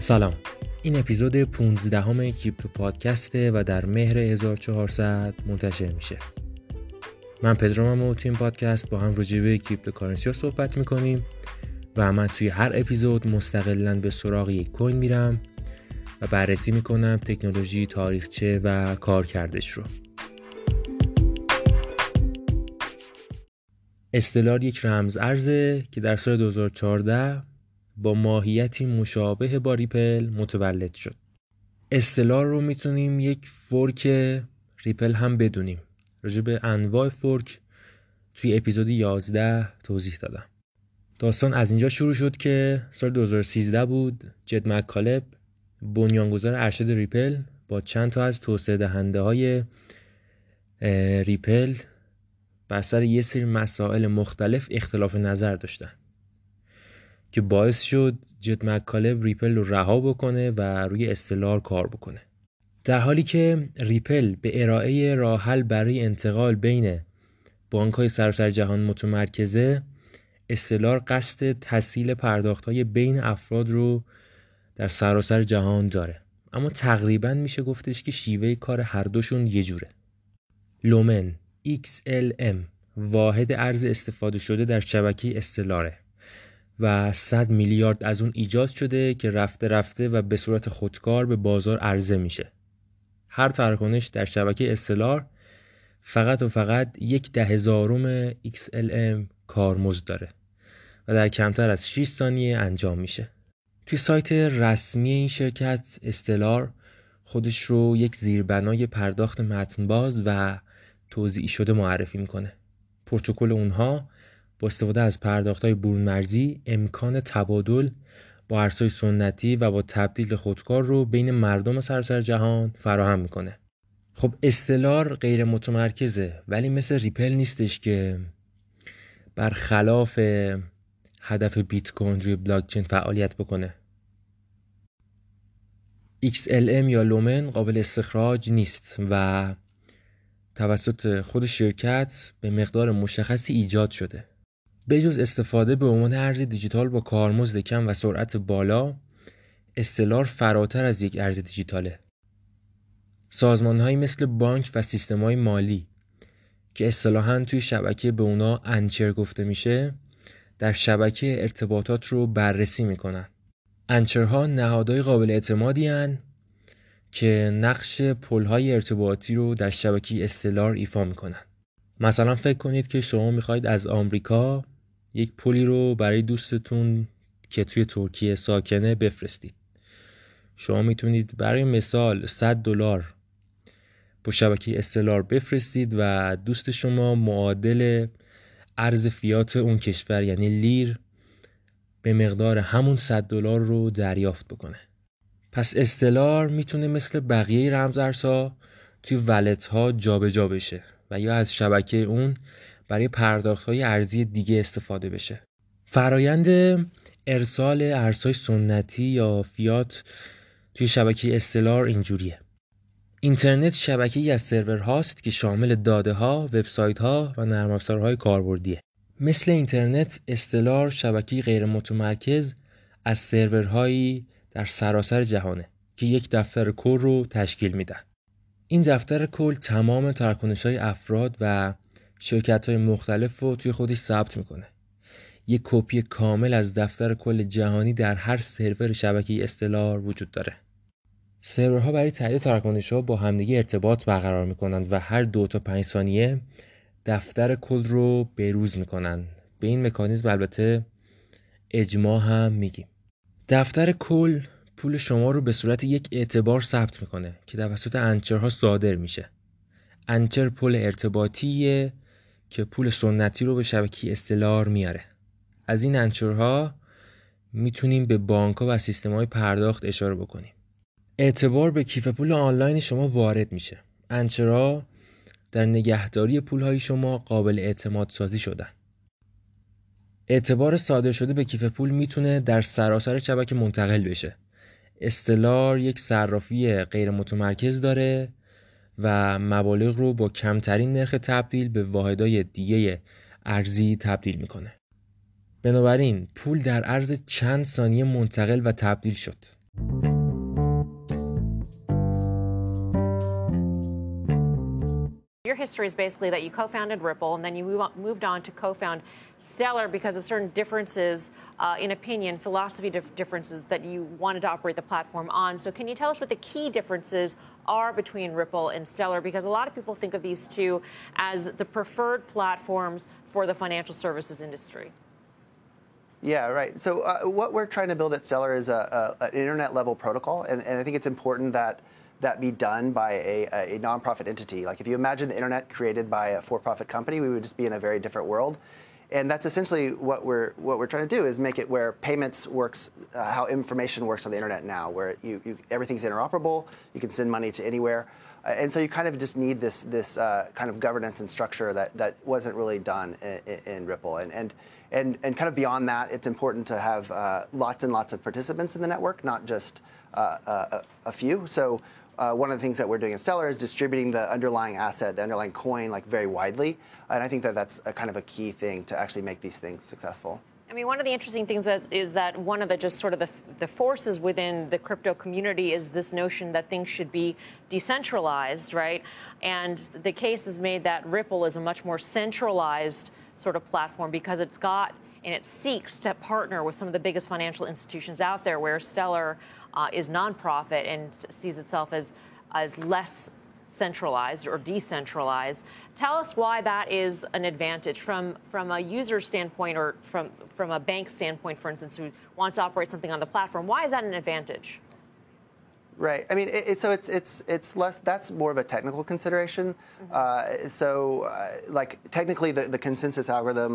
سلام، این اپیزود 15 کریپتو پادکسته و در مهر 1400 منتشر میشه. من پدرام و توی این پادکست با هم راجع به کریپتوکارنسی ها صحبت میکنیم و من توی هر اپیزود مستقلاً به سراغ یک کوین میرم و بررسی میکنم تکنولوژی، تاریخچه و کارکردش رو. استلار یک رمز ارزه که در سال 2014 با ماهیتی مشابه با ریپل متولد شد. استلار رو میتونیم یک فورک ریپل هم بدونیم. راجع به انواع فورک توی اپیزود 11 توضیح دادم. داستان از اینجا شروع شد که سال 2013 بود. جد مک‌کالب، بنیانگذار ارشد ریپل، با چند تا از توسعه دهنده های ریپل بر سر یه سری مسائل مختلف اختلاف نظر داشتن که باعث شد جد مک‌کالب ریپل رو رها بکنه و روی استلار کار بکنه. در حالی که ریپل به ارائه راه حل برای انتقال بین بانک‌های سراسر جهان متمرکزه، استلار قصد تسهیل پرداخت‌های بین افراد رو در سراسر جهان داره، اما تقریباً میشه گفتش که شیوه کار هر دوشون یه جوره. لومن XLM واحد ارز استفاده شده در شبکه استلاره و 100 میلیارد از اون ایجاد شده که رفته رفته و به صورت خودکار به بازار عرضه میشه. هر تراکنش در شبکه استلار فقط و فقط 0.1 هزارم XLM کارمزد داره و در کمتر از 6 ثانیه انجام میشه. توی سایت رسمی این شرکت استلار خودش رو یک زیربنای پرداخت متن‌باز و توزیع شده معرفی میکنه. پروتکل اونها با استفاده از پرداخت‌های برون مرزی امکان تبادل با ارزهای سنتی و با تبدیل خودکار رو بین مردم سراسر جهان فراهم میکنه. خب استلار غیر متمرکزه، ولی مثل ریپل نیستش که برخلاف هدف بیت کوین روی بلاک چین فعالیت بکنه. XLM یا لومن قابل استخراج نیست و توسط خود شرکت به مقدار مشخصی ایجاد شده. به جز استفاده به عنوان ارز دیجیتال با کارمزد کم و سرعت بالا، استلار فراتر از یک ارز دیجیتاله. سازمان‌هایی مثل بانک و سیستم‌های مالی که اصطلاحاً توی شبکه به اونا انچر گفته میشه، در شبکه ارتباطات رو بررسی میکنن. انچرها نهادهای قابل اعتمادی هستند که نقش پل‌های ارتباطی رو در شبکه استلار ایفا می‌کنن. مثلا فکر کنید که شما می‌خواید از آمریکا یک پلی رو برای دوستتون که توی ترکیه ساکنه بفرستید. شما می‌تونید برای مثال $100 با شبکه استلار بفرستید و دوست شما معادل ارز فیات اون کشور یعنی لیر به مقدار همون $100 رو دریافت بکنه. پس استلار میتونه مثل بقیه رمزارزها توی ولت ها جابجا بشه و یا از شبکه اون برای پرداخت‌های ارزی دیگه استفاده بشه. فرایند ارسال ارزهای سنتی یا فیات توی شبکه استلار اینجوریه. اینترنت شبکه‌ای از سرورهاست که شامل داده‌ها، وبسایت‌ها و نرم‌افزارهای کاربردیه. مثل اینترنت، استلار شبکه‌ای غیر متمرکز از سرورهایی در سراسر جهانه که یک دفتر کل رو تشکیل میدن. این دفتر کل تمام تراکنش‌های افراد و شرکت‌های مختلف رو توی خودش ثبت می‌کنه. یک کپی کامل از دفتر کل جهانی در هر سرور شبکه استلار وجود داره. سرورها برای تایید تراکنش‌ها با همدیگه ارتباط برقرار می‌کنند و هر 2 تا 5 ثانیه دفتر کل رو بروز می‌کنند. به این مکانیزم البته اجماع هم میگیم. دفتر کل پول شما رو به صورت یک اعتبار ثبت می‌کنه که توسط انچرها صادر میشه. انچر پل ارتباطیه که پول سنتی رو به شبکه استلار میاره. از این انچرها میتونیم به بانک‌ها و سیستم‌های پرداخت اشاره بکنیم. اعتبار به کیف پول آنلاین شما وارد میشه. انچرها در نگهداری پول‌های شما قابل اعتمادسازی شدن. اعتبار صادر شده به کیف پول میتونه در سراسر شبکه منتقل بشه. استلار یک صرافی غیر متمرکز داره و مبالغ رو با کمترین نرخ تبدیل به واحدهای دیگه ارزی تبدیل میکنه. بنابراین پول در عرض چند ثانیه منتقل و تبدیل شد. Your history is basically that you co-founded Ripple and then you moved on to co-found Stellar because of certain differences in opinion, philosophy differences that you wanted to operate the platform on. So can you tell us what the key differences are between Ripple and Stellar? Because a lot of people think of these two as the preferred platforms for the financial services industry. Yeah, right. So what we're trying to build at Stellar is an internet-level protocol, and I think it's important that that be done by a nonprofit entity. Like if you imagine the internet created by a for-profit company, we would just be in a very different world. And that's essentially what we're trying to do is make it where payments works, how information works on the internet now, where you everything's interoperable, you can send money to anywhere, and so you kind of just need this kind of governance and structure that wasn't really done in Ripple. And kind of beyond that, it's important to have lots and lots of participants in the network, not just a few. So one of the things that we're doing in Stellar is distributing the underlying asset, the underlying coin, like very widely. And I think that's a kind of a key thing to actually make these things successful. I mean, one of the interesting things is that one of the just sort of the forces within the crypto community is this notion that things should be decentralized, right? And the case is made that Ripple is a much more centralized sort of platform because it's got and it seeks to partner with some of the biggest financial institutions out there, where Stellar is nonprofit and sees itself as less centralized or decentralized. Tell us why that is an advantage from a user standpoint or from a bank standpoint, for instance, who wants to operate something on the platform. Why is that an advantage? Right. I mean, it's less. That's more of a technical consideration. Mm-hmm. Like technically, the consensus algorithm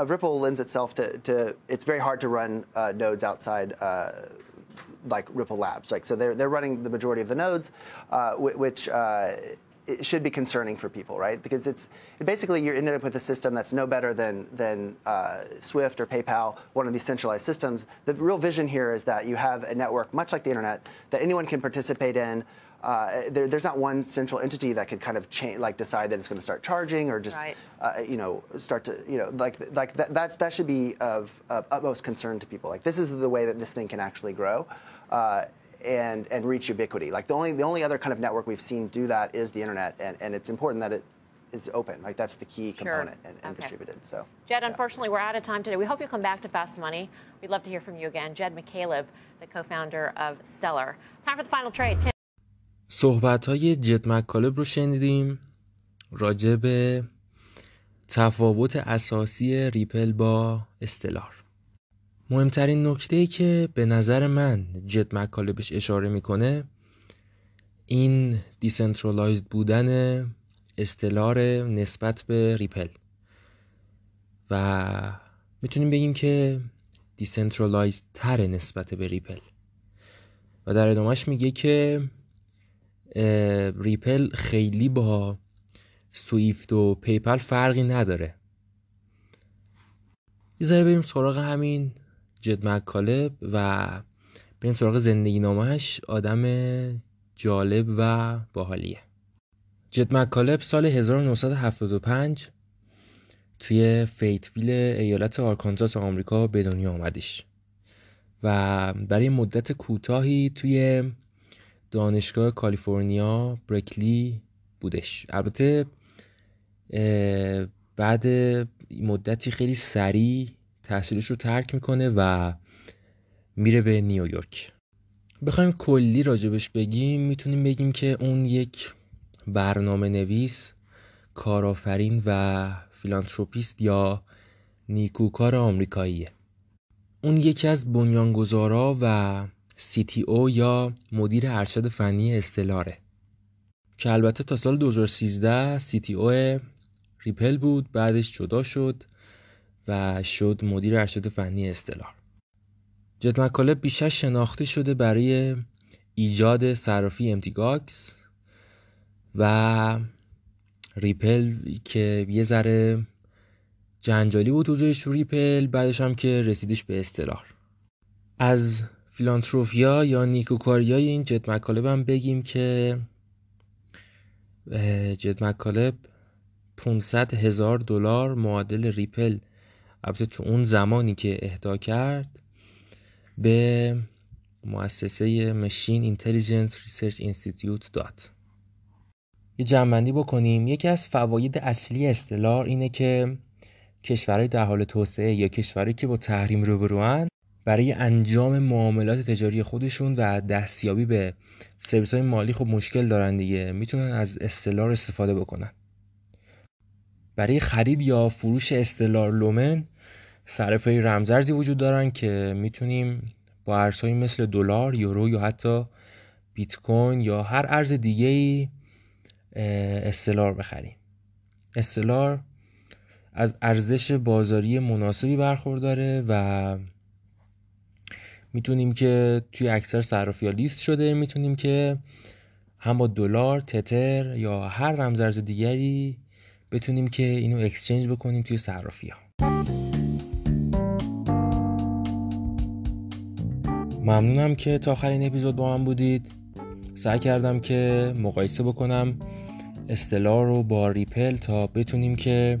of Ripple lends itself to it's very hard to run nodes outside. Like Ripple Labs, like so they're running the majority of the nodes, which it should be concerning for people, right? Because it's basically you're ended up with a system that's no better than Swift or PayPal, one of these centralized systems. The real vision here is that you have a network much like the internet that anyone can participate in. There's not one central entity that could kind of decide that it's going to start charging or just right. Start to like that should be of utmost concern to people. Like this is the way that this thing can actually grow and reach ubiquity. Like the only other kind of network we've seen do that is the internet, and it's important that it is open. Like that's the key component sure. and okay. distributed. So Jed, yeah. Unfortunately, we're out of time today. We hope you come back to Fast Money. We'd love to hear from you again, Jed McCaleb, the co-founder of Stellar. Time for the final trade. Tim. صحبت‌های جد مک‌کالب رو شنیدیم راجع به تفاوت اساسی ریپل با استلار. مهمترین نکته‌ای که به نظر من جد مک‌کالب بهش اشاره می‌کنه این دیسنترالایزد بودن استلار نسبت به ریپل و میتونیم بگیم که دیسنترالایزد تر نسبت به ریپل و در ادامهش میگه که ریپل خیلی با سویفت و پیپال فرقی نداره یه ذره بریم سراغ همین جد مک‌کالب و بریم سراغ زندگی نامهش. آدم جالب و باحالیه. جد مک‌کالب سال 1975 توی فیتویل ایالت آرکانزاس آمریکا به دنیا آمدش و برای مدت کوتاهی توی دانشگاه کالیفرنیا برکلی بودش. البته بعد مدتی خیلی سریع تحصیلش رو ترک میکنه و میره به نیویورک. بخوایم کلی راجبش بگیم میتونیم بگیم که اون یک برنامه نویس، کارآفرین و فیلانتروپیست یا نیکوکار آمریکاییه. اون یکی از بنیانگذارا و CTO یا مدیر ارشد فنی استلاره که البته تا سال 2013 CTO ریپل بود. بعدش جدا شد و شد مدیر ارشد فنی استلار. جد مک‌کالب بیشتر شناخته شده برای ایجاد صرافی امتی‌گاکس و ریپل که یه ذره جنجالی بود توش ریپل، بعدش هم که رسیدش به استلار. از فیلانتروفیا یا نیکوکاریای این جد مک‌کالب هم بگیم که جد مک‌کالب 500,000 دلار معادل ریپل البته تو اون زمانی که اهدا کرد به مؤسسه ماشین اینتلیجنس ریسرچ اینستیتوت داد. یه جمع‌بندی بکنیم، یکی از فواید اصلی استلار اینه که کشورهای در حال توسعه یا کشورهایی که با تحریم روبروان برای انجام معاملات تجاری خودشون و دستیابی به سرویس‌های مالی خب مشکل دارن دیگه، میتونن از استلار استفاده بکنن. برای خرید یا فروش استلار لومن صرافی رمزارزی وجود دارن که میتونیم با ارزهای مثل دلار، یورو یا حتی بیت کوین یا هر ارز دیگه‌ای استلار بخریم. استلار از ارزش بازاری مناسبی برخورداره و میتونیم که توی اکثر صرافی‌ها لیست شده، میتونیم که هم با دلار، تتر یا هر رمزارز دیگری بتونیم که اینو اکسچنج بکنیم توی صرافی‌ها. ممنونم که تا آخر این اپیزود با من بودید. سعی کردم که مقایسه بکنم استلار رو با ریپل تا بتونیم که